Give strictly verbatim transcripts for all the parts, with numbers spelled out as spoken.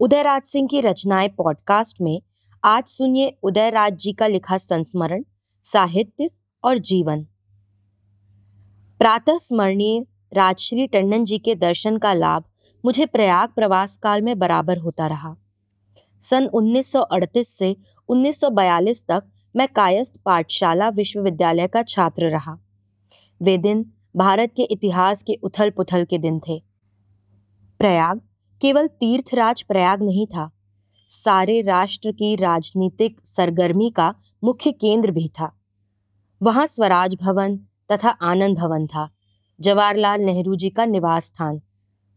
उदयराज सिंह की रचनाएं पॉडकास्ट में आज सुनिए उदयराज जी का लिखा संस्मरण, साहित्य और जीवन। प्रातः स्मरणीय राजश्री टंडन जी के दर्शन का लाभ मुझे प्रयाग प्रवास काल में बराबर होता रहा। सन उन्नीस सौ अड़तीस से उन्नीस सौ बयालीस तक मैं कायस्थ पाठशाला विश्वविद्यालय का छात्र रहा। वे दिन भारत के इतिहास के उथल पुथल के दिन थे। प्रयाग केवल तीर्थराज प्रयाग नहीं था, सारे राष्ट्र की राजनीतिक सरगर्मी का मुख्य केंद्र भी था। वहाँ स्वराज भवन तथा आनंद भवन था, जवाहरलाल नेहरू जी का निवास स्थान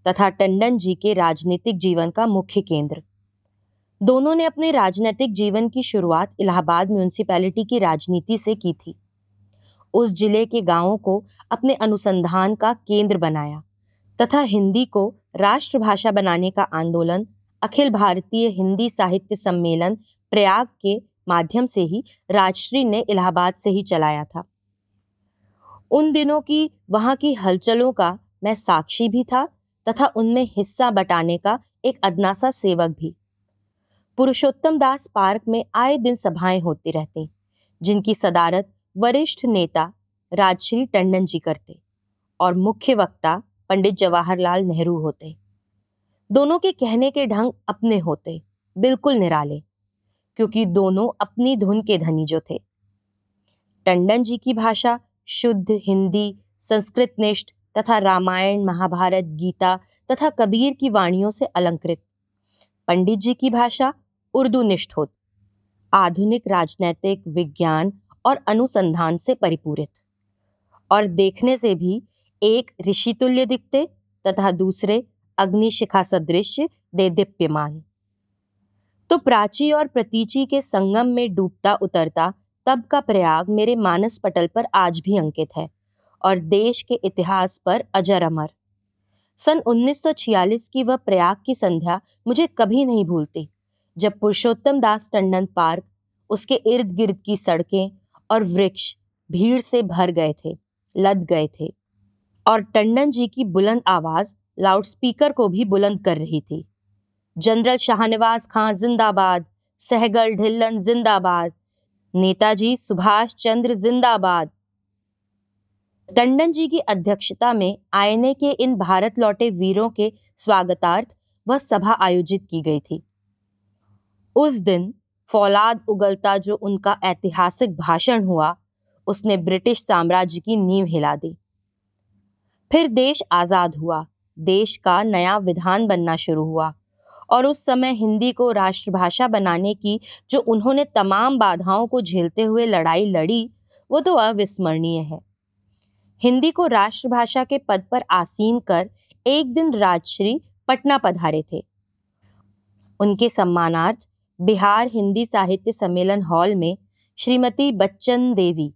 तथा टंडन जी के राजनीतिक जीवन का मुख्य केंद्र। दोनों ने अपने राजनीतिक जीवन की शुरुआत इलाहाबाद म्यूनिसिपैलिटी की राजनीति से की थी। उस जिले के गाँवों को अपने अनुसंधान का केंद्र बनाया तथा हिंदी को राष्ट्रभाषा बनाने का आंदोलन अखिल भारतीय हिंदी साहित्य सम्मेलन प्रयाग के माध्यम से ही राजश्री ने इलाहाबाद से ही चलाया था। उन दिनों की वहाँ की हलचलों का मैं साक्षी भी था तथा उनमें हिस्सा बटाने का एक अदना सा सेवक भी। पुरुषोत्तम दास पार्क में आए दिन सभाएं होती रहती, जिनकी सदारत वरिष्ठ नेता राजश्री टंडन जी करते और मुख्य वक्ता पंडित जवाहरलाल नेहरू होते। दोनों के कहने के ढंग अपने होते, बिल्कुल निराले, क्योंकि दोनों अपनी धुन के धनी जो थे। टंडन जी की भाषा शुद्ध हिंदी, संस्कृतनिष्ठ तथा रामायण, महाभारत, गीता तथा कबीर की वाणियों से अलंकृत। पंडित जी की भाषा उर्दूनिष्ठ होती, आधुनिक राजनैतिक विज्ञान और अनुसंधान से परिपूरित और देखने से भी एक ऋषितुल्य दिखते तथा दूसरे अग्निशिखा सदृश दे दीप्यमान। तो प्राची और प्रतीची के संगम में डूबता उतरता तब का प्रयाग मेरे मानस पटल पर आज भी अंकित है और देश के इतिहास पर अजर अमर। सन उन्नीस सौ छियालीस की वह प्रयाग की संध्या मुझे कभी नहीं भूलती, जब पुरुषोत्तम दास टंडन पार्क, उसके इर्द गिर्द की सड़कें और वृक्ष भीड़ से भर गए थे, लद गए थे और टंडन जी की बुलंद आवाज़ लाउडस्पीकर को भी बुलंद कर रही थी। जनरल शाहनवाज खान जिंदाबाद, सहगल ढिल्लन जिंदाबाद, नेताजी सुभाष चंद्र जिंदाबाद। टंडन जी की अध्यक्षता में आईएनए के इन भारत लौटे वीरों के स्वागतार्थ वह सभा आयोजित की गई थी। उस दिन फौलाद उगलता जो उनका ऐतिहासिक भाषण हुआ, उसने ब्रिटिश साम्राज्य की नींव हिला दी। फिर देश आज़ाद हुआ, देश का नया विधान बनना शुरू हुआ और उस समय हिंदी को राष्ट्रभाषा बनाने की जो उन्होंने तमाम बाधाओं को झेलते हुए लड़ाई लड़ी, वो तो अविस्मरणीय है। हिंदी को राष्ट्रभाषा के पद पर आसीन कर एक दिन राजश्री पटना पधारे थे। उनके सम्मानार्थ बिहार हिंदी साहित्य सम्मेलन हॉल में श्रीमती बच्चन देवी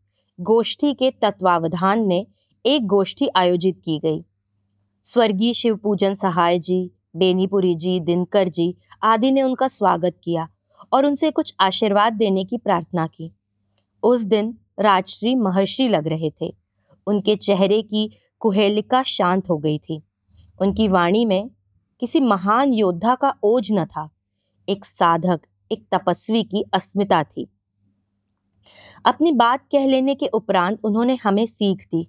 गोष्ठी के तत्वावधान में एक गोष्ठी आयोजित की गई। स्वर्गीय शिवपूजन सहाय जी, बेनीपुरी जी, दिनकर जी आदि ने उनका स्वागत किया और उनसे कुछ आशीर्वाद देने की प्रार्थना की। उस दिन राजश्री महर्षि लग रहे थे। उनके चेहरे की कुहेलिका शांत हो गई थी। उनकी वाणी में किसी महान योद्धा का ओज न था, एक साधक, एक तपस्वी की अस्मिता थी। अपनी बात कह लेने के उपरांत उन्होंने हमें सीख दी,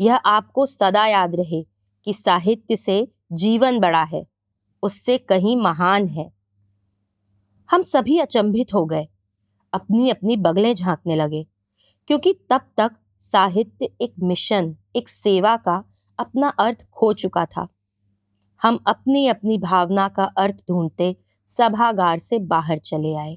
यह आपको सदा याद रहे कि साहित्य से जीवन बड़ा है, उससे कहीं महान है। हम सभी अचंभित हो गए, अपनी अपनी बगलें झांकने लगे, क्योंकि तब तक साहित्य एक मिशन, एक सेवा का अपना अर्थ खो चुका था। हम अपनी अपनी भावना का अर्थ ढूंढते सभागार से बाहर चले आए।